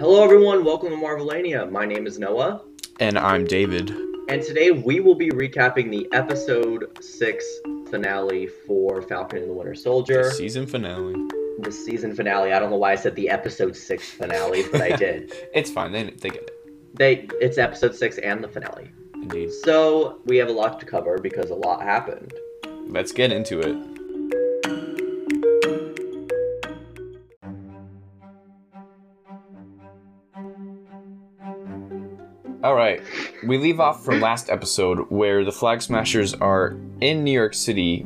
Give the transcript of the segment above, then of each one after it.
Hello everyone, welcome to Marvelania. My name is Noah. And I'm David. And today we will be recapping the episode 6 finale for Falcon and the Winter Soldier. The season finale. The season finale. I don't know why I said the episode 6 finale, but I did. It's fine, they get it. It's episode 6 and the finale. Indeed. So we have a lot to cover because a lot happened. Let's get into it. Alright, we leave off from last episode where the Flag Smashers are in New York City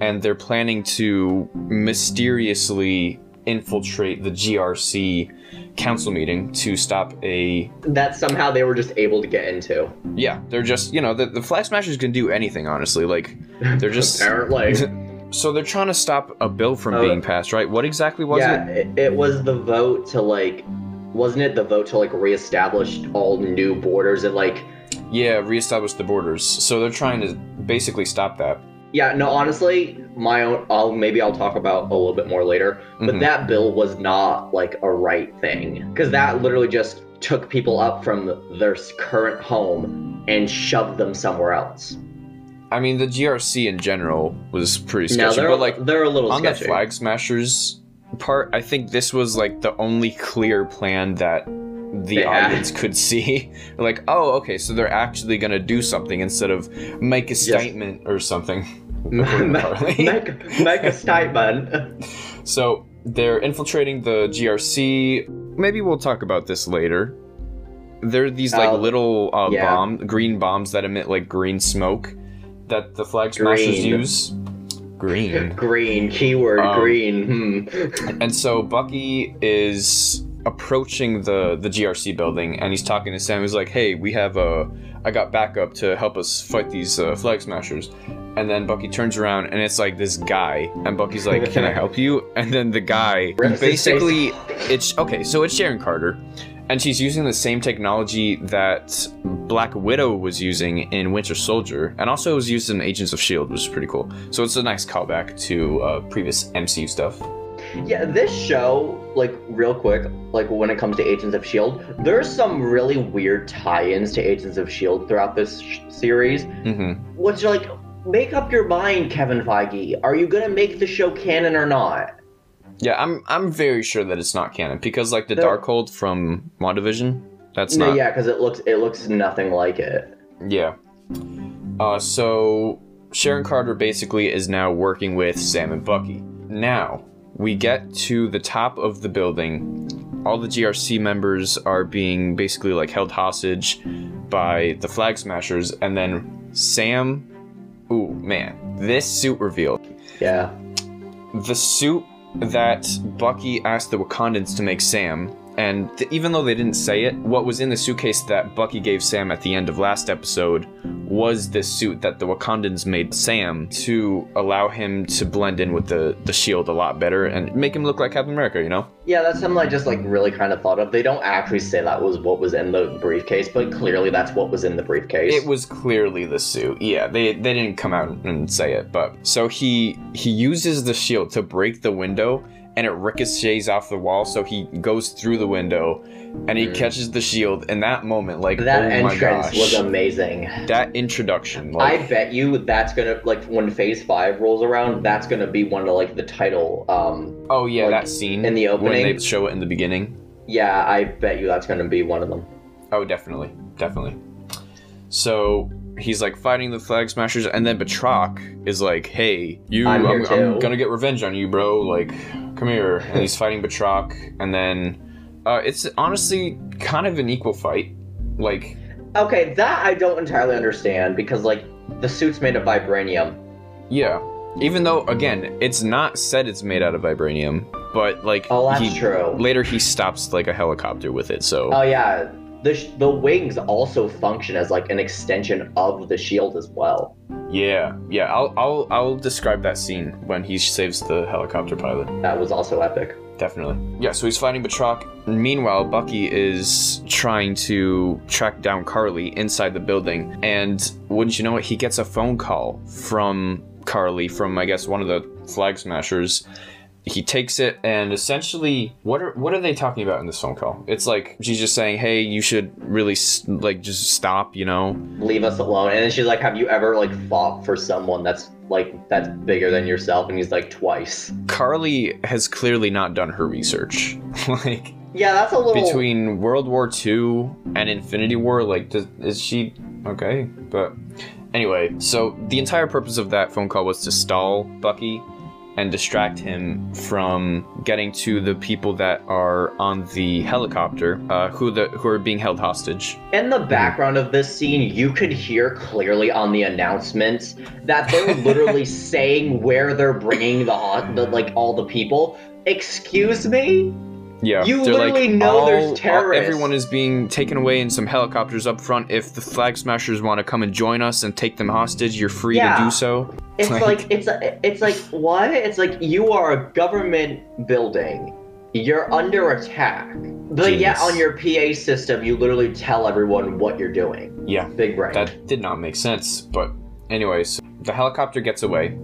and they're planning to mysteriously infiltrate the GRC council meeting to stop a... That somehow they were just able to get into. Yeah, they're just, you know, the Flag Smashers can do anything, honestly. Like, they're just... Apparently. So they're trying to stop a bill from being passed, right? What exactly was it? Yeah, it was the vote to, like... Wasn't it the vote to, like, reestablish all new borders and, like... Yeah, reestablish the borders. So they're trying to basically stop that. Yeah, no, honestly, my own... Maybe I'll talk about a little bit more later. But that bill was not, like, a right thing. Because that literally just took people up from their current home and shoved them somewhere else. I mean, the GRC in general was pretty sketchy. But, like, they're a little sketchy. On the Flag Smashers... part, I think this was like the only clear plan that the audience could see. Like, oh, okay, so they're actually gonna do something instead of make a statement or something. make a statement. So they're infiltrating the GRC. Maybe we'll talk about this later. There are these like little green bombs that emit like green smoke that the Flag Smashers use. Green. Keyword green. And so Bucky is approaching the GRC building, and he's talking to Sam. He's like, "Hey, we have I got backup to help us fight these Flag Smashers." And then Bucky turns around, and it's like this guy. And Bucky's like, "Can I help you?" And then the guy basically, it's okay. So it's Sharon Carter, and she's using the same technology that Black Widow was using in Winter Soldier, and also it was used in Agents of S.H.I.E.L.D., which is pretty cool. So it's a nice callback to previous MCU stuff. Yeah, this show, like, real quick, like, when it comes to Agents of S.H.I.E.L.D., there's some really weird tie-ins to Agents of S.H.I.E.L.D. throughout this series, which, like, make up your mind, Kevin Feige. Are you gonna make the show canon or not? Yeah, I'm very sure that it's not canon, because, like, the Darkhold from WandaVision... That's not... Yeah, because it looks nothing like it. Yeah. So Sharon Carter basically is now working with Sam and Bucky. Now, we get to the top of the building. All the GRC members are being basically, like, held hostage by the Flag Smashers. And then Sam... Ooh, man. This suit reveal. Yeah. The suit that Bucky asked the Wakandans to make Sam... And even though they didn't say it, what was in the suitcase that Bucky gave Sam at the end of last episode was this suit that the Wakandans made Sam to allow him to blend in with the shield a lot better and make him look like Captain America, you know? Yeah, that's something I just like really kind of thought of. They don't actually say that was what was in the briefcase, but clearly that's what was in the briefcase. It was clearly the suit. Yeah, they didn't come out and say it, but... So he uses the shield to break the window... And it ricochets off the wall, so he goes through the window, and he catches the shield. In that moment, like, oh my gosh. That entrance was amazing. That introduction. Like, I bet you that's gonna, like, when Phase 5 rolls around, that's gonna be one of, like, the title, Oh yeah, like, that scene. In the opening. When they show it in the beginning. Yeah, I bet you that's gonna be one of them. Oh, definitely. Definitely. So... He's, like, fighting the Flag Smashers, and then Batroc is like, hey, I'm gonna get revenge on you, bro, like, come here. And he's fighting Batroc, and then, it's honestly kind of an equal fight, like... Okay, that I don't entirely understand, because, like, the suit's made of vibranium. Yeah, even though, again, it's not said it's made out of vibranium, but, like... Oh, that's true. Later he stops, like, a helicopter with it, so... Oh, yeah. The wings also function as, like, an extension of the shield as well. Yeah, yeah. I'll describe that scene when he saves the helicopter pilot. That was also epic. Definitely. Yeah, so he's fighting Batroc. Meanwhile, Bucky is trying to track down Carly inside the building. And wouldn't you know it, he gets a phone call from Carly, from, I guess, one of the Flag Smashers. he takes it, and essentially, what are they talking about in this phone call? It's like, she's just saying, hey, you should really, like, just stop, you know? Leave us alone. And then she's like, have you ever, like, fought for someone that's bigger than yourself? And he's like, twice. Carly has clearly not done her research. Like... yeah, that's a little... between World War II and Infinity War, like, is she... okay, but... anyway, so the entire purpose of that phone call was to stall Bucky and distract him from getting to the people that are on the helicopter, who are being held hostage. In the background of this scene, you could hear clearly on the announcements that they're literally saying where they're bringing the all the people. Excuse me? Yeah, you literally like, know there's terrorists. Everyone is being taken away in some helicopters up front. If the Flag Smashers want to come and join us and take them hostage, you're free to do so. It's like what? It's like, you are a government building. You're under attack. But jeez. Yeah, on your PA system, you literally tell everyone what you're doing. Yeah, big brain. That did not make sense. But anyways, the helicopter gets away.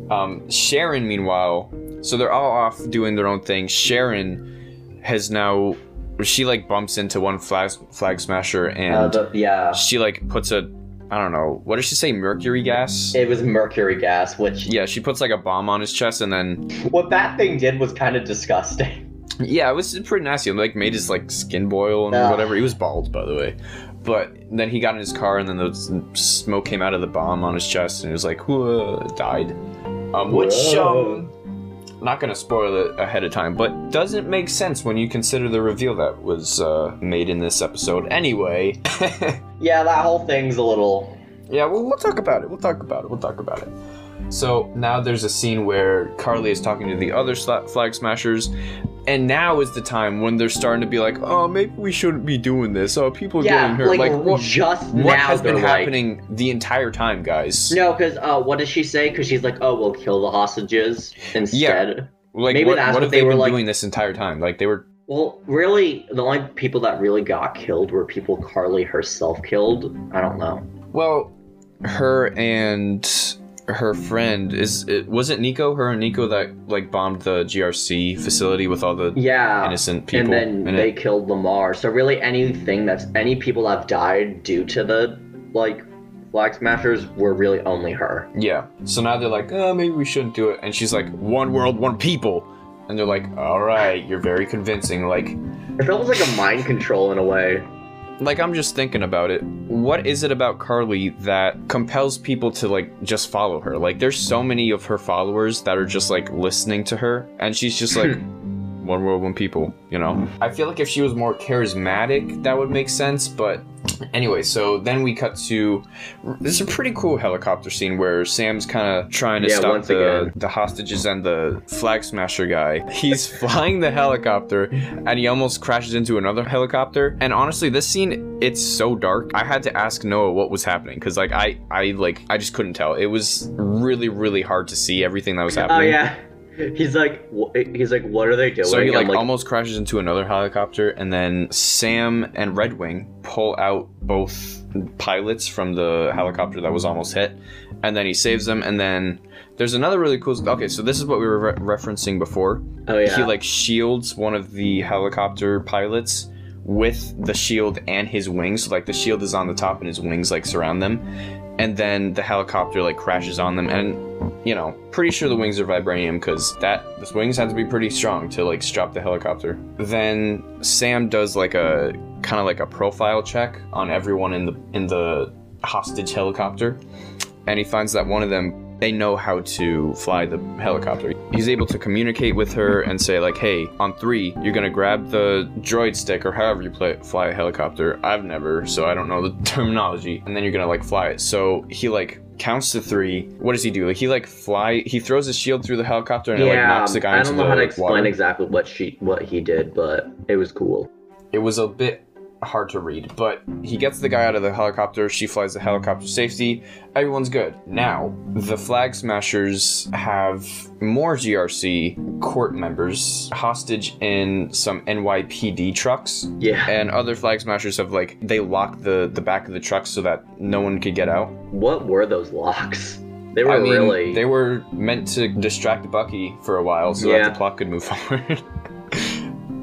Sharon, meanwhile, so they're all off doing their own thing. Sharon has now, she like bumps into one flag smasher, and she like puts a, I don't know, what did she say, mercury gas? It was mercury gas, which... yeah, she puts like a bomb on his chest, and then... what that thing did was kind of disgusting. Yeah, it was pretty nasty. It like made his like skin boil and whatever. He was bald, by the way. But then he got in his car, and then the smoke came out of the bomb on his chest, and he was like, whoa, died. Not gonna spoil it ahead of time, but doesn't make sense when you consider the reveal that was made in this episode. Anyway. Yeah, that whole thing's a little... yeah, well, we'll talk about it. So now there's a scene where Carly is talking to the other Flag Smashers, and now is the time when they're starting to be like, oh, maybe we shouldn't be doing this. Oh, people are getting hurt. What has been happening the entire time, guys? No, because what does she say? Because she's like, oh, we'll kill the hostages instead. Yeah. Like, maybe what if they were like, doing this entire time? Like, they were... well, really, the only people that really got killed were people Carly herself killed. I don't know. Well, her and... her friend was it Nico that like bombed the GRC facility with all the innocent people, and then they killed Lamar. So really any people that have died due to the like Flag Smashers were really only her. Yeah, so now they're like, oh, maybe we shouldn't do it, and she's like, one world, one people, and they're like, all right, you're very convincing. Like, it feels like a mind control in a way. Like, I'm just thinking about it. What is it about Carly that compels people to, like, just follow her? Like, there's so many of her followers that are just, like, listening to her. And she's just like, one world, one people, you know? I feel like if she was more charismatic, that would make sense. But anyway, so then we cut to... this is a pretty cool helicopter scene where Sam's kind of trying to stop the hostages and the Flag Smasher guy. He's flying the helicopter, and he almost crashes into another helicopter. And honestly, this scene, it's so dark. I had to ask Noah what was happening, because like I just couldn't tell. It was really, really hard to see everything that was happening. Oh, yeah. He's like, what are they doing? So he like almost crashes into another helicopter, and then Sam and Red Wing pull out both pilots from the helicopter that was almost hit, and then he saves them. And then there's another really cool... okay, so this is what we were referencing before. Oh yeah. He like shields one of the helicopter pilots with the shield and his wings. So like the shield is on the top, and his wings like surround them. And then the helicopter like crashes on them, and you know, pretty sure the wings are vibranium, because those wings have to be pretty strong to like strap the helicopter. Then Sam does like a kind of like a profile check on everyone in the hostage helicopter, and he finds that one of them, they know how to fly the helicopter. He's able to communicate with her and say like, hey, on 3, you're gonna grab the droid stick, or however you fly a helicopter. I've never, so I don't know the terminology. And then you're gonna like fly it. So he like counts to 3. What does he do? Like, he throws his shield through the helicopter, and it like knocks the guy into the water. I don't know how to explain exactly what he did, but it was cool. It was a bit hard to read, but he gets the guy out of the helicopter. She flies the helicopter safety. Everyone's good. Now, the Flag Smashers have more GRC court members hostage in some NYPD trucks. Yeah. And other Flag Smashers have, like, they locked the back of the truck so that no one could get out. What were those locks? They were really... They were meant to distract Bucky for a while so that the plot could move forward.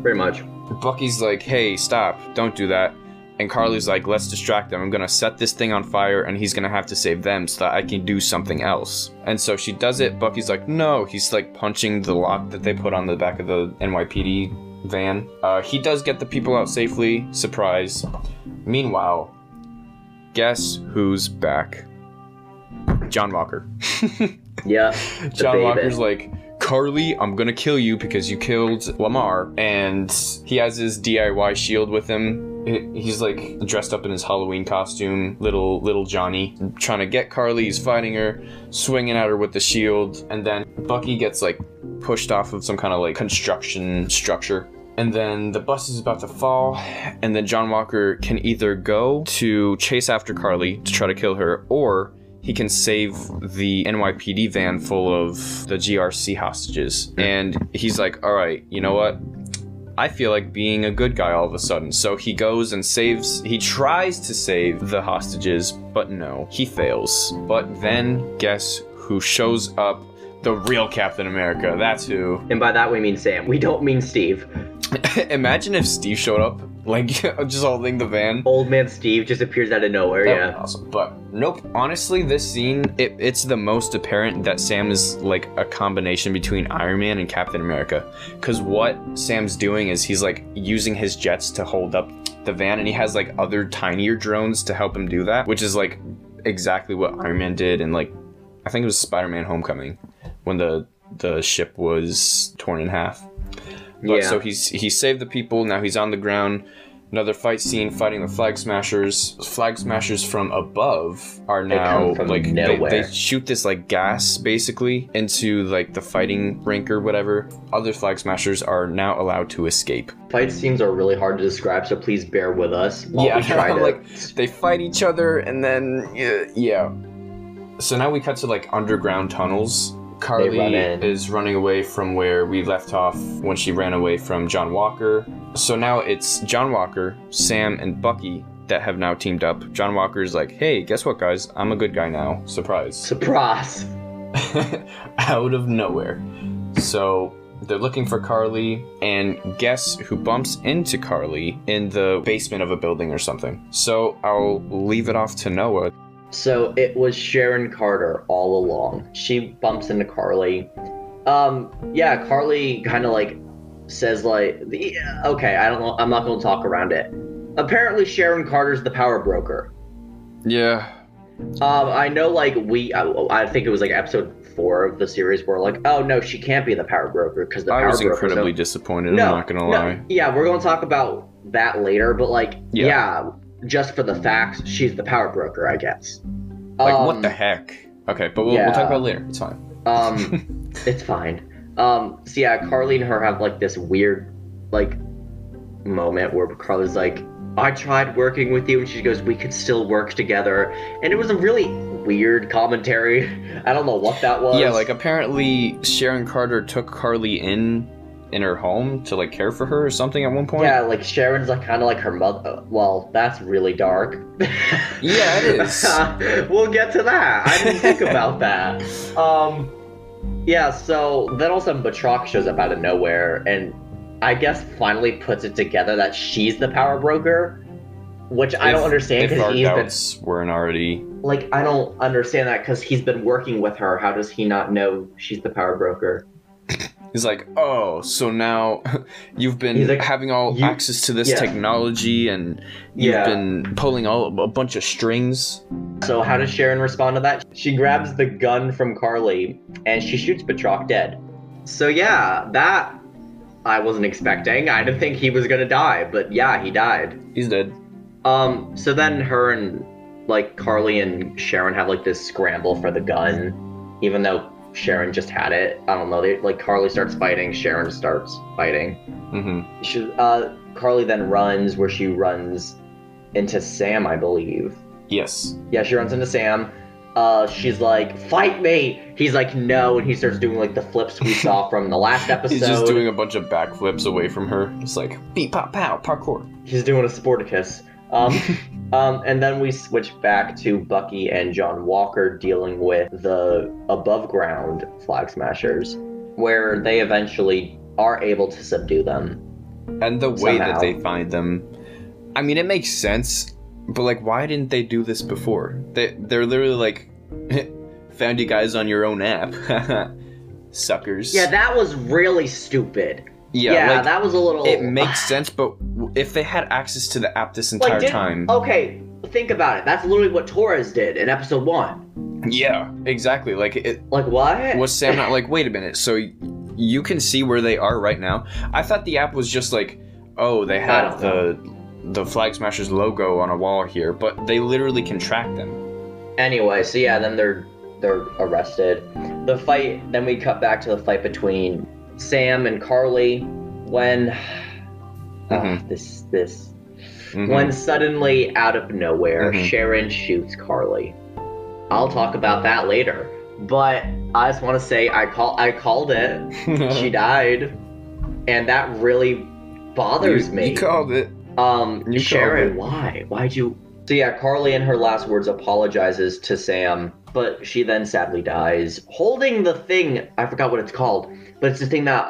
Pretty much. Bucky's like, hey, stop. Don't do that. And Carly's like, let's distract them. I'm going to set this thing on fire, and he's going to have to save them so that I can do something else. And so she does it. Bucky's like, no. He's like punching the lock that they put on the back of the NYPD van. He does get the people out safely. Surprise. Meanwhile, guess who's back? John Walker. Yeah. John Walker's like, Carly, I'm going to kill you because you killed Lamar. And he has his DIY shield with him. He's like dressed up in his Halloween costume, little Johnny, trying to get Carly. He's fighting her, swinging at her with the shield, and then Bucky gets like pushed off of some kind of like construction structure. And then the bus is about to fall, and then John Walker can either go to chase after Carly to try to kill her, or he can save the NYPD van full of the GRC hostages. And he's like, all right, you know what? I feel like being a good guy all of a sudden. So he goes and he tries to save the hostages, but no, he fails. But then guess who shows up? The real Captain America, that's who. And by that we mean Sam, we don't mean Steve. Imagine if Steve showed up, like, just holding the van. Old man Steve just appears out of nowhere, that would be awesome. But nope, honestly, this scene, it's the most apparent that Sam is, like, a combination between Iron Man and Captain America. Because what Sam's doing is he's, like, using his jets to hold up the van, and he has, like, other tinier drones to help him do that, which is, like, exactly what Iron Man did in, like, I think it was Spider-Man Homecoming, when the ship was torn in half. But, yeah. So he saved the people. Now he's on the ground. Another fight scene, fighting the Flag Smashers. Flag Smashers from above are now like they shoot this like gas basically into like the fighting rink or whatever. Other Flag Smashers are now allowed to escape. Fight scenes are really hard to describe, so please bear with us. Like they fight each other, and then So now we cut to like underground tunnels. Carly is running away from where we left off when she ran away from John Walker. So now it's John Walker, Sam, and Bucky that have now teamed up. John Walker's like, hey, guess what, guys? I'm a good guy now. Surprise. Surprise. Out of nowhere. So they're looking for Carly, and guess who bumps into Carly in the basement of a building or something. So I'll leave it off to Noah. So it was Sharon Carter all along. She bumps into Carly. Carly kind of like says like, okay, I don't know. I'm not going to talk around it. Apparently Sharon Carter's the power broker. Yeah. I know like I think it was like episode 4 of the series where like, oh no, she can't be the power broker because the power broker. I was incredibly disappointed. I'm not going to lie. Yeah, we're going to talk about that later, but like, just for the facts, she's the power broker, I guess. Like, what the heck? Okay, but we'll talk about it later. It's fine. It's fine. Carly and her have, like, this weird, like, moment where Carly's like, I tried working with you, and she goes, we could still work together. And it was a really weird commentary. I don't know what that was. Yeah, like, apparently Sharon Carter took Carly in her home to like care for her or something at one point. Yeah, like Sharon's like kind of like her mother. Well, that's really dark. Yeah, it is. We'll get to that. I didn't think about that. So then all of a sudden Batroc shows up out of nowhere and I guess finally puts it together that she's the power broker, which I don't understand because he's been weren't already like I don't understand that because he's been working with her. How does he not know she's the power broker? He's like, oh, so now you've been like, having access to this technology and you've been pulling a bunch of strings. So how does Sharon respond to that? She grabs the gun from Carly and she shoots Batroc dead. So yeah, that I wasn't expecting. I didn't think he was going to die, but yeah, he died. He's dead. So then her and like Carly and Sharon have like this scramble for the gun, even though Sharon just had it. I don't know. Carly starts fighting. Sharon starts fighting. Mm-hmm. Carly then runs where she runs into Sam, I believe. Yes. Yeah, she runs into Sam. She's like, fight me! He's like, no, and he starts doing like the flips we saw from the last episode. He's just doing a bunch of backflips away from her. Just like, beep, pop, pow, parkour. He's doing a Sportacus. And then we switch back to Bucky and John Walker dealing with the above ground Flag Smashers, where they eventually are able to subdue them. And the way somehow that they find them, I mean, it makes sense, but like, why didn't they do this before? They're literally like, found you guys on your own app. Suckers. Yeah, that was really stupid. Yeah, like, that was a little... It makes sense, but if they had access to the app this entire time... Okay, think about it. That's literally what Torres did in episode 1. Yeah, exactly. Like, what? Was Sam not like, wait a minute, so you can see where they are right now? I thought the app was just like, oh, they had the Flag Smashers logo on a wall here, but they literally can track them. Anyway, so yeah, then they're arrested. The fight... Then we cut back to the fight between Sam and Carly, when when suddenly out of nowhere Sharon shoots Carly. I'll talk about that later, but I just want to say I called it. She died, and that really bothers me. You called it. You Sharon, called it. Why'd you? So yeah, Carly in her last words apologizes to Sam, but she then sadly dies, holding the thing. I forgot what it's called. But it's the thing that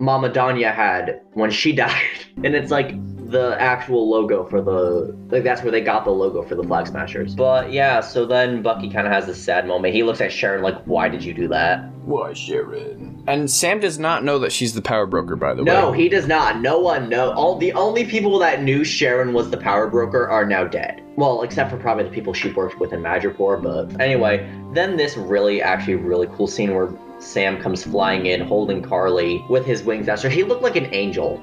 Mama Danya had when she died. And it's like the actual logo for the... Like, that's where they got the logo for the Flag Smashers. But yeah, so then Bucky kind of has this sad moment. He looks at Sharon like, why did you do that? Why, Sharon? And Sam does not know that she's the power broker, by the way. No, he does not. No one knows. The only people that knew Sharon was the power broker are now dead. Well, except for probably the people she worked with in Madripoor. But anyway, then this really cool scene where Sam comes flying in, holding Carly with his wings out. So he looked like an angel.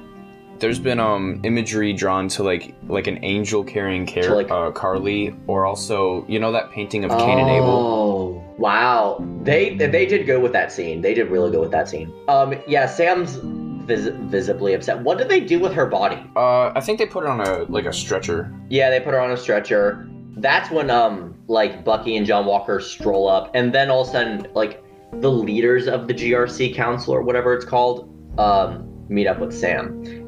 There's been imagery drawn to like an angel carrying Carly, or also, you know, that painting of Cain and Abel. Oh wow, they did go with that scene. They did really go with that scene. Yeah, Sam's visibly upset. What did they do with her body? I think they put her on a stretcher. Yeah, they put her on a stretcher. That's when Bucky and John Walker stroll up, and then all of a sudden the leaders of the GRC council or whatever it's called meet up with Sam,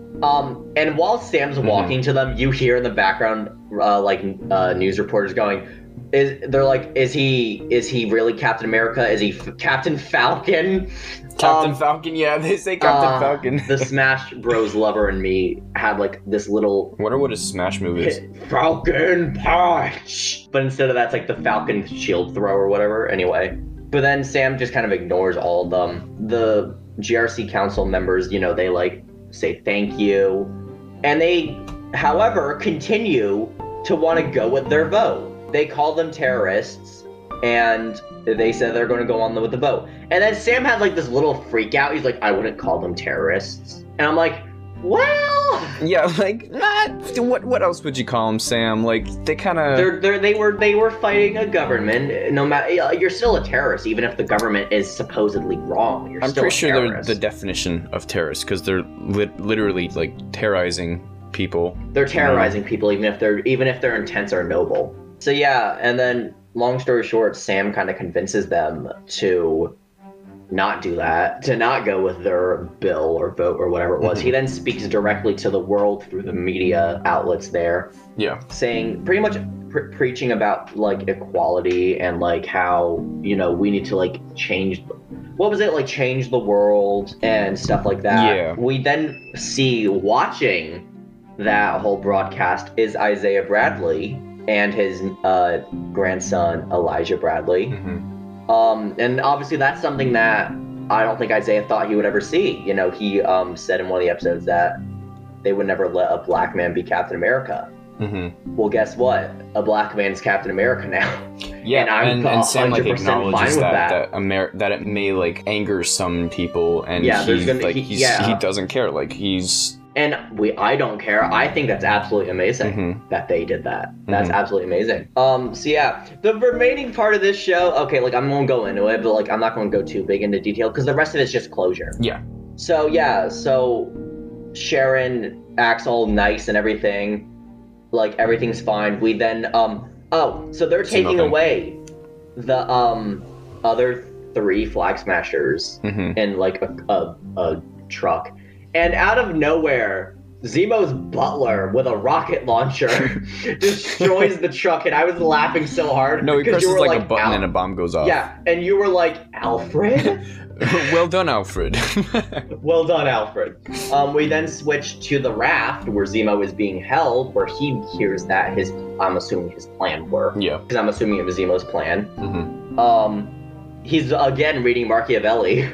and while Sam's walking to them, you hear in the background news reporters going, is he really Captain America? Is he Captain Falcon? Captain Falcon, yeah, they say Captain Falcon. The Smash Bros lover and me had this little... I wonder what a Smash move is. Falcon punch! But instead of that, it's the Falcon shield throw or whatever. Anyway. But then Sam just kind of ignores all of them. The GRC council members, you know, they say thank you. And they, however, continue to want to go with their vote. They call them terrorists, and they said they're going to go on with the vote. And then Sam had this little freak out. He's like, I wouldn't call them terrorists. And I'm like, well, yeah, what else would you call them, Sam? They kind of they were fighting a government. No matter, you're still a terrorist, even if the government is supposedly wrong. You're still a terrorist. I'm pretty sure they're the definition of terrorist, because they're literally terrorizing people. They're terrorizing people, even if their intents are noble. So yeah, and then long story short, Sam kind of convinces them to not do that, to not go with their bill or vote or whatever it was. He then speaks directly to the world through the media outlets there. Yeah. Saying, pretty much preaching about equality and how, you know, we need to change, change the world and stuff like that. Yeah. We then see, watching that whole broadcast, is Isaiah Bradley and his grandson, Elijah Bradley. And obviously that's something that I don't think Isaiah thought he would ever see. You know, he said in one of the episodes that they would never let a black man be Captain America. Well, guess what? A black man's Captain America now. Yeah, and I'm Sam 100% acknowledges that it may anger some people, and yeah, he doesn't care. I don't care. I think that's absolutely amazing that they did that. That's absolutely amazing. So yeah, the remaining part of this show, okay, I'm gonna go into it, but I'm not gonna go too big into detail because the rest of it's just closure. Yeah. So yeah, so Sharon acts all nice and everything, everything's fine. We then so they're taking away the other 3 Flag Smashers in a truck. And out of nowhere, Zemo's butler with a rocket launcher destroys the truck, and I was laughing so hard. No, he presses like a button and a bomb goes off. Yeah, and you were like, Alfred? Well done, Alfred. Well done, Alfred. We then switch to the raft where Zemo is being held, where he hears that his, I'm assuming his plan were. Yeah. Because I'm assuming it was Zemo's plan. Mm-hmm. He's again reading Machiavelli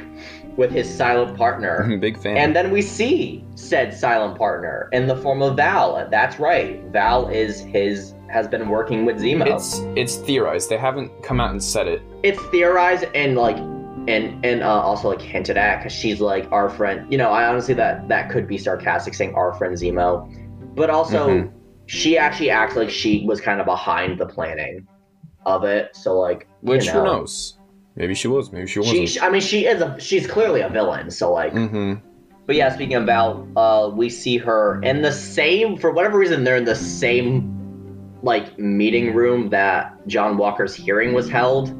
with his silent partner. Big fan. And then we see said silent partner in the form of Val. That's right. Val is his, has been working with Zemo. It's theorized. They haven't come out and said it. It's theorized and like, and also like hinted at, because she's like, our friend, you know, I honestly, that could be sarcastic saying our friend Zemo, but also mm-hmm. she actually acts like she was kind of behind the planning of it. So like, which you know, who knows? Maybe she was, maybe she wasn't. I mean, she's clearly a villain. So like, mm-hmm. But yeah, speaking of Val, we see her in the same, for whatever reason, they're in the same like meeting room that John Walker's hearing was held.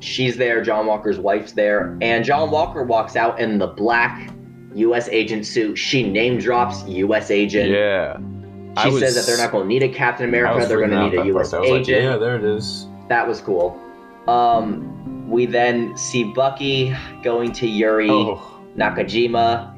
She's there, John Walker's wife's there, and John Walker walks out in the black US Agent suit. She name drops US Agent. Yeah. She says that they're not going to need a Captain America, they're going to need a US Agent. Like, yeah, there it is. That was cool. We then see Bucky going to Yuri Nakajima,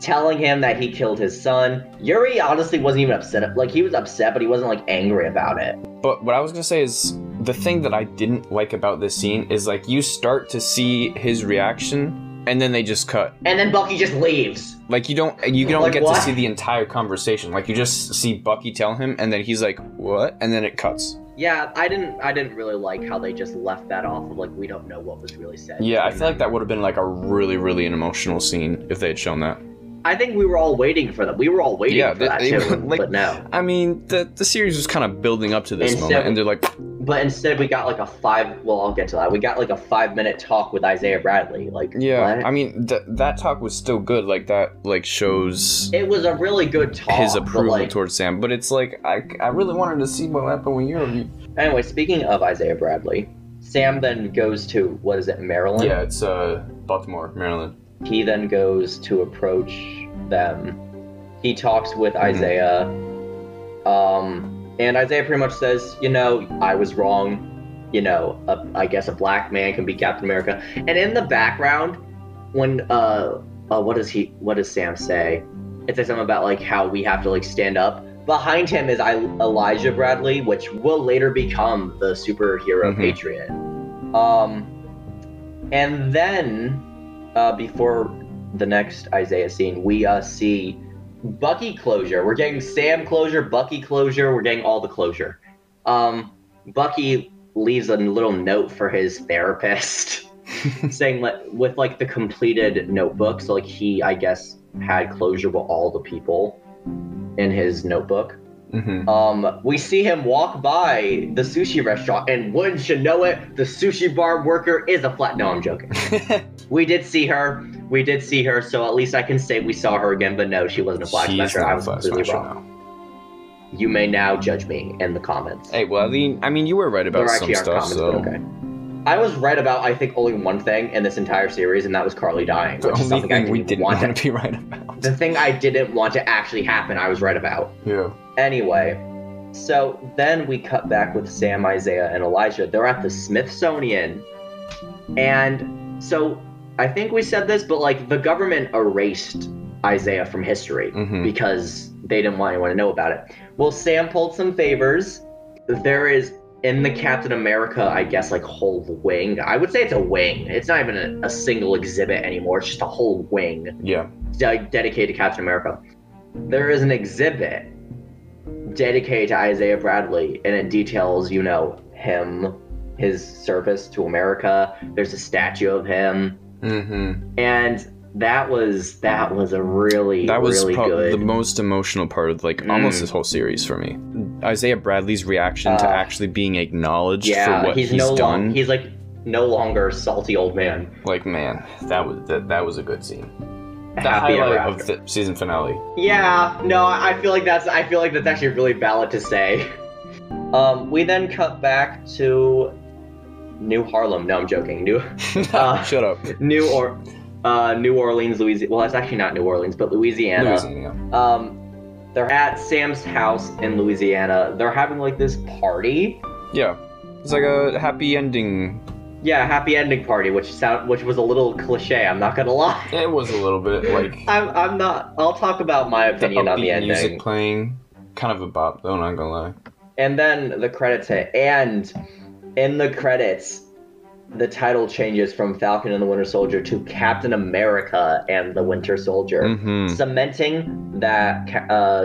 telling him that he killed his son. Yuri honestly wasn't even upset. Like, he was upset, but he wasn't, like, angry about it. But what I was going to say is, the thing that I didn't like about this scene is, like, you start to see his reaction, and then they just cut. And then Bucky just leaves. Like, you don't like, get what? To see the entire conversation. Like, you just see Bucky tell him, and then he's like, what? And then it cuts. Yeah, I didn't really like how they just left that off of, like, we don't know what was really said. Yeah, I feel like that would have been, like, a really, really an emotional scene if they had shown that. I think we were all waiting for them. We were all waiting for that too, like, but no. I mean, the series was kind of building up to this moment, and they're like... But instead we got like a I'll get to that. We got like a 5-minute talk with Isaiah Bradley. Like, yeah, what? I mean, that talk was still good. Like, that like shows... It was a really good talk. His approval towards Sam. But it's like, I really wanted to see what happened when you were... Anyway, speaking of Isaiah Bradley, Sam then goes to, what is it, Maryland? Yeah, it's Baltimore, Maryland. He then goes to approach them. He talks with Isaiah, and Isaiah pretty much says, you know, I was wrong. You know, I guess a black man can be Captain America. And in the background, when what does Sam say? It's like something about like how we have to like stand up. Behind him is Elijah Bradley, which will later become the superhero Patriot. And then. Before the next Isaiah scene, we see Bucky closure. We're getting Sam closure, Bucky closure. We're getting all the closure. Bucky leaves a little note for his therapist saying with like the completed notebook. So like he, I guess, had closure with all the people in his notebook. Mm-hmm. We see him walk by the sushi restaurant, and one should know it, the sushi bar worker is a flat... No, I'm joking. We did see her, so at least I can say we saw her again, but no, she wasn't a Flag Smasher. I was completely wrong. No. You may now judge me in the comments. Hey, well, I mean, you were right about some stuff, so... Okay. I was right about, I think, only one thing in this entire series, and that was Carly dying. The only thing we didn't want to be right about. The thing I didn't want to actually happen, I was right about. Yeah. Anyway, so then we cut back with Sam, Isaiah, and Elijah. They're at the Smithsonian. And so I think we said this, but like the government erased Isaiah from history because they didn't want anyone to know about it. Well, Sam pulled some favors. There is, in the Captain America, I guess, like whole wing. I would say it's a wing. It's not even a single exhibit anymore. It's just a whole wing. Yeah. Dedicated to Captain America. There is an exhibit dedicated to Isaiah Bradley, and it details, you know, him, his service to America. There's a statue of him, and that was a really, that was really good. The most emotional part of like almost this whole series for me. Isaiah Bradley's reaction to actually being acknowledged for what he's done. He's like no longer a salty old man. Like, man, that was a good scene. The highlight of the season finale. Yeah, no, I feel like that's actually really valid to say. We then cut back to New Harlem. No, I'm joking. New, shut up. New or New Orleans, Louisiana. Well, it's actually not New Orleans, but Louisiana. They're at Sam's house in Louisiana. They're having like this party. Yeah, it's like a happy ending. Yeah, happy ending party, which was a little cliche. I'm not gonna lie. It was a little bit like. I'm not. I'll talk about my opinion on the ending. Music playing, kind of a bop though. Not gonna lie. And then the credits hit, and in the credits, the title changes from Falcon and the Winter Soldier to Captain America and the Winter Soldier, cementing that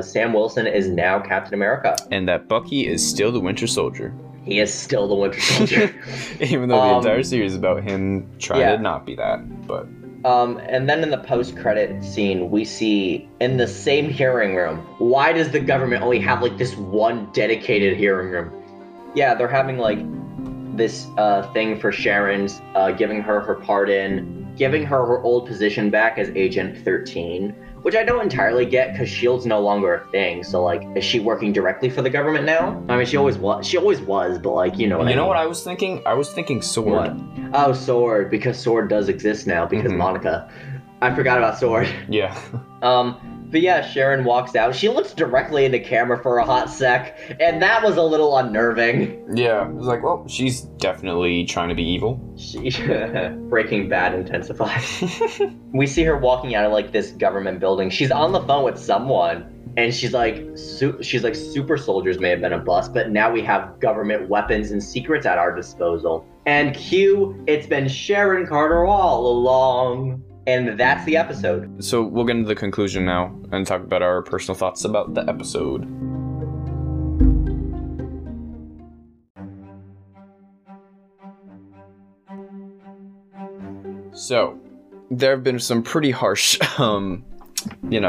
Sam Wilson is now Captain America, and that Bucky is still the Winter Soldier. He is still the Winter Soldier, even though the entire series is about him trying to not be that. But and then in the post-credit scene, we see in the same hearing room. Why does the government only have like this one dedicated hearing room? Yeah, they're having like. This thing for Sharon's, giving her her pardon, giving her her old position back as Agent 13, which I don't entirely get because S.H.I.E.L.D.'s no longer a thing. So like, is she working directly for the government now? I mean, she always was, but like, you know what I mean. You know what I was thinking? I was thinking Sword. What? Oh, Sword, because Sword does exist now because Monica. I forgot about Sword. Yeah. But yeah, Sharon walks out. She looks directly into camera for a hot sec, and that was a little unnerving. Yeah, it was like, well, she's definitely trying to be evil. Breaking Bad intensifies. We see her walking out of like this government building. She's on the phone with someone, and she's like, super soldiers may have been a bust, but now we have government weapons and secrets at our disposal. And cue, it's been Sharon Carter all along. And that's the episode. So we'll get into the conclusion now and talk about our personal thoughts about the episode. So there have been some pretty harsh, ridicule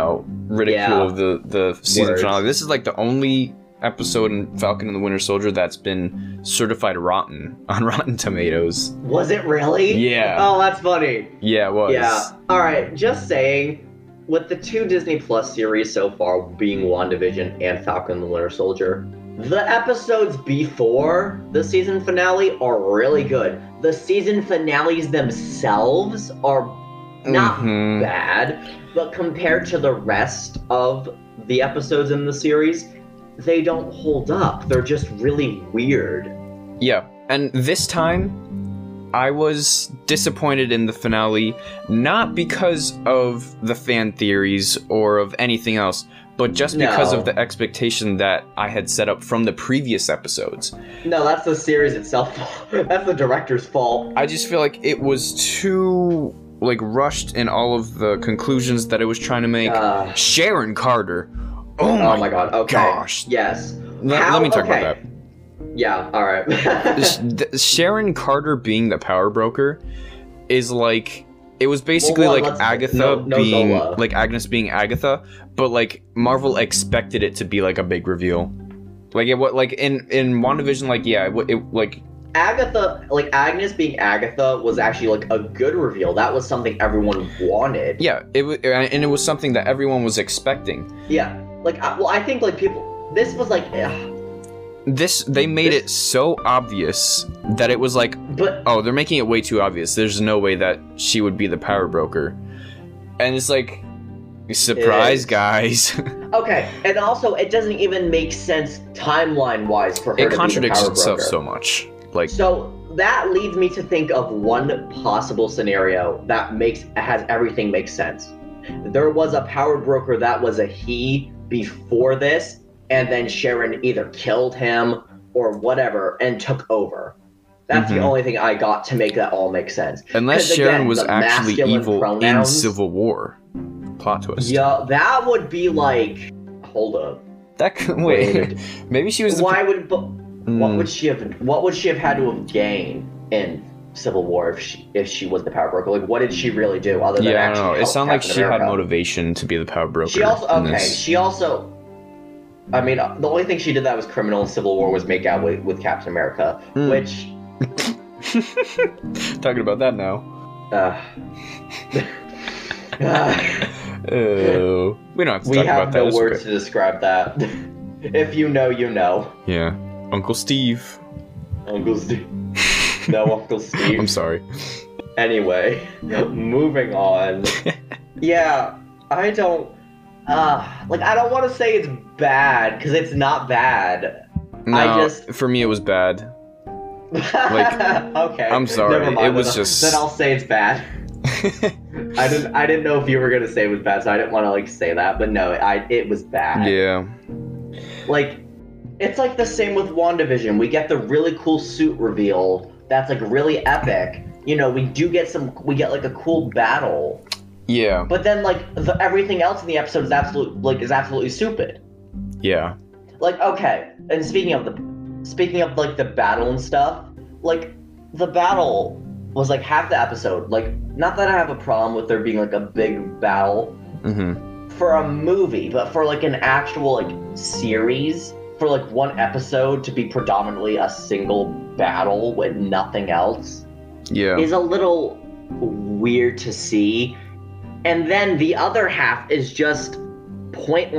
of the season finale. This is like the only episode in Falcon and the Winter Soldier that's been certified rotten on Rotten Tomatoes. Was it really? Yeah. Oh, that's funny. Yeah, it was. Yeah. All right, just saying, with the two Disney Plus series so far being WandaVision and Falcon and the Winter Soldier, the episodes before the season finale are really good. The season finales themselves are not bad, but compared to the rest of the episodes in the series, they don't hold up. They're just really weird. Yeah, and this time, I was disappointed in the finale, not because of the fan theories or of anything else, but just because of the expectation that I had set up from the previous episodes. No, that's the series itself. That's the director's fault. I just feel like it was too... like rushed in all of the conclusions that it was trying to make. Sharon Carter. Oh my god. Okay. Gosh. Yes. Let me talk about that. Yeah, all right. Sharon Carter being the power broker is like, it was basically like Agatha being Zola. Like Agnes being Agatha, but like Marvel expected it to be like a big reveal. Like it what like in WandaVision like like Agatha, like Agnes being Agatha was actually like a good reveal. That was something everyone wanted. Yeah, it was something that everyone was expecting. Yeah. Like, well, I think, like, people... This was, like, ugh. They made it so obvious that it was, like... But, oh, they're making it way too obvious. There's no way that she would be the power broker. And it's, like... Surprise, guys. Okay, and also, it doesn't even make sense timeline-wise for her to be the power broker. It contradicts itself so much. Like... So... That leads me to think of one possible scenario that has everything make sense. There was a power broker that was a he before this, and then Sharon either killed him or whatever and took over. That's the only thing I got to make that all make sense. Unless Sharon was actually evil in Civil War. Plot twist. Yeah, that would be like... Hold up. That could... Wait. Maybe she was... What would she have had to have gained in Civil War if she was the power broker? Like, what did she really do other than actually help Captain America? It sounded like she had motivation to be the power broker. I mean, the only thing she did that was criminal in Civil War was make out with Captain America, which... Talking about that now. We don't have to talk about that. We have no words to describe that. If you know, you know. Yeah. Uncle Steve. No, Uncle Steve. I'm sorry. Anyway, moving on. Yeah, I don't... I don't want to say it's bad, because it's not bad. No, for me it was bad. Okay. I'm sorry. Never mind, then I'll say it's bad. I didn't know if you were gonna say it was bad, so I didn't want to say that. But no, it was bad. Yeah. It's the same with WandaVision. We get the really cool suit reveal. That's really epic. You know, we get a cool battle. Yeah. But then everything else in the episode is absolutely stupid. Yeah. Okay. And speaking of the battle and stuff, the battle was half the episode. Not that I have a problem with there being a big battle for a movie, but for an actual series, for one episode to be predominantly a single battle with nothing else, yeah, is a little weird to see. And then the other half is just but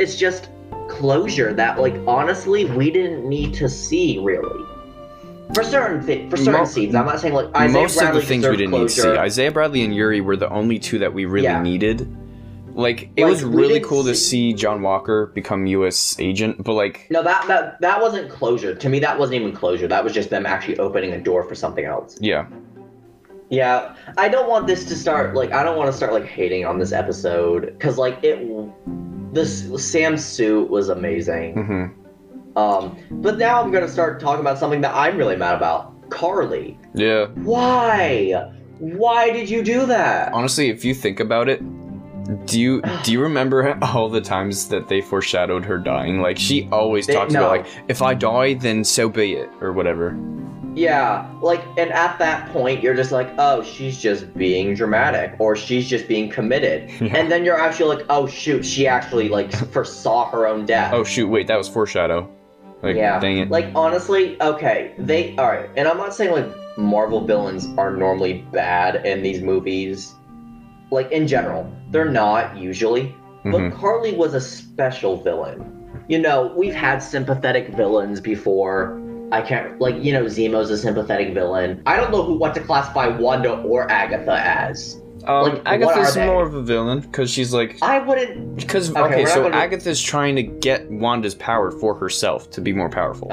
it's just closure that honestly we didn't need to see, really, for certain scenes. I'm not saying Isaiah most Bradley of the things we didn't need to see. Isaiah Bradley and Yuri were the only two that we really needed. It was really cool to see John Walker become US Agent, but no, that wasn't closure to me. That wasn't even closure. That was just them actually opening a door for something else. Yeah, I don't want this to start hating on this episode, because Sam's suit was amazing. But now I'm gonna start talking about something that I'm really mad about. Carly. Yeah. Why did you do that? Honestly, if you think about it, do you remember all the times that they foreshadowed her dying? She always talks about if I die, then so be it, or whatever. Yeah, and at that point, you're just oh, she's just being dramatic, or she's just being committed. Yeah. And then you're actually oh, shoot, she actually, foresaw her own death. Oh, shoot, wait, that was foreshadow. Yeah. Dang it. Honestly, okay, all right, and I'm not saying, Marvel villains are normally bad in these movies. In general, they're not, usually. But Carly was a special villain. You know, we've had sympathetic villains before. I can't, Zemo's a sympathetic villain. I don't know what to classify Wanda or Agatha as. Agatha's more of a villain, because she's I wouldn't... Because, Agatha's trying to get Wanda's power for herself to be more powerful.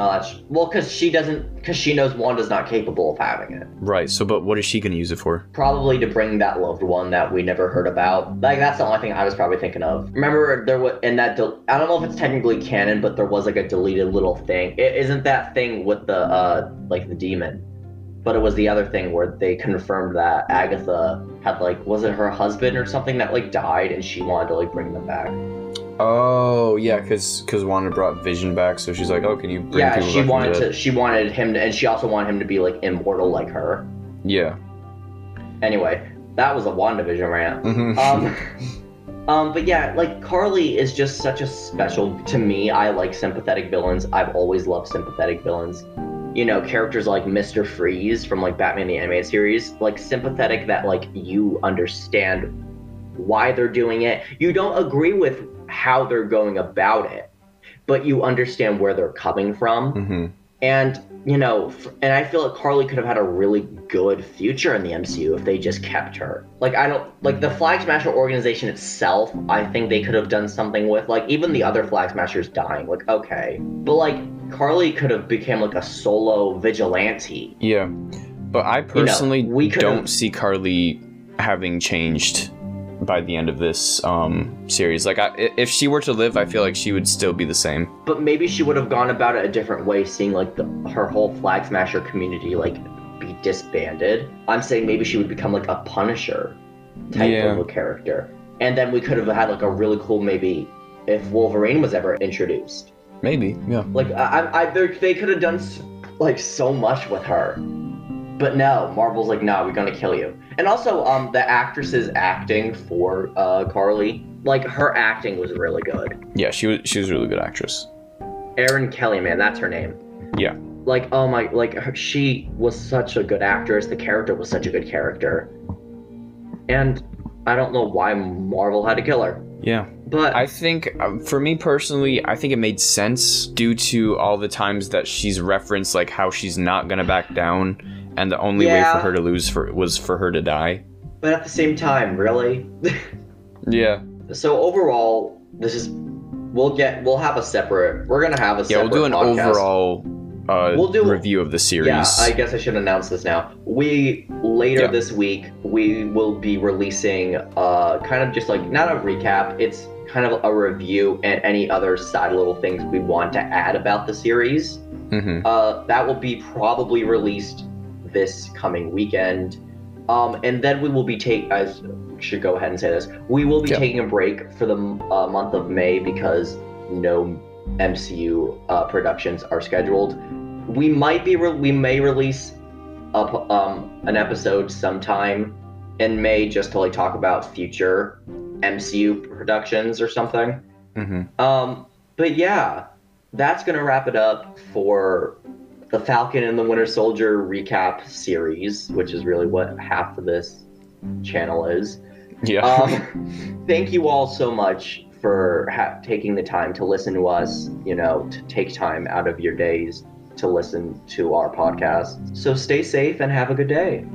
Because she doesn't... Because she knows Wanda's not capable of having it. Right, but what is she going to use it for? Probably to bring that loved one that we never heard about. That's the only thing I was probably thinking of. Remember, there was... In that... I don't know if it's technically canon, but there was, a deleted little thing. It isn't that thing with the, the demon. But it was the other thing where they confirmed that Agatha had, was it her husband or something that, died, and she wanted to, bring them back. Oh, yeah, because Wanda brought Vision back, so she's oh, can you bring people back? Yeah, she wanted him to, and she also wanted him to be, immortal like her. Yeah. Anyway, that was a WandaVision rant. But yeah, Carly is just such a special, to me, I like sympathetic villains. I've always loved sympathetic villains. You know, characters like Mr. Freeze from Batman the Animated Series, sympathetic that you understand why they're doing it. You don't agree with how they're going about it, but you understand where they're coming from. And, you know, and I feel like Carly could have had a really good future in the MCU if they just kept her. The Flag Smasher organization itself, I think they could have done something with, even the other Flag Smashers dying. Okay. But, Carly could have became, a solo vigilante. Yeah. But I personally don't see Carly having changed by the end of this series. If she were to live, I feel she would still be the same. But maybe she would have gone about it a different way, seeing her whole Flag Smasher community be disbanded. I'm saying maybe she would become a Punisher type of character, and then we could have had a really cool, maybe if Wolverine was ever introduced. Maybe, yeah. They could have done so much with her. But no, Marvel's no, we're gonna kill you. And also, the actress's acting for Carly, her acting was really good. Yeah, she was a really good actress. Erin Kelly, man, that's her name. Yeah. Oh my, she was such a good actress. The character was such a good character. And I don't know why Marvel had to kill her. Yeah. But I think, for me personally, I think it made sense due to all the times that she's referenced, how she's not gonna back down. and the only way for her to lose was for her to die. But at the same time, really? Yeah. So overall, this is... We're going to have a separate podcast. Yeah, we'll do an overall review of the series. Yeah, I guess I should announce this now. Later this week, we will be releasing kind of just like, not a recap, it's kind of a review and any other side little things we want to add about the series. Mm-hmm. That will be probably released this coming weekend. And then we will be should go ahead and say this. We will be taking a break for the month of May because no MCU productions are scheduled. We might be we may release an episode sometime in May just to like talk about future MCU productions or something. Mm-hmm. But yeah, that's gonna wrap it up for the Falcon and the Winter Soldier recap series, which is really what half of this channel is. Yeah. Thank you all so much for taking the time to listen to us, you know, to take time out of your days to listen to our podcast. So stay safe and have a good day.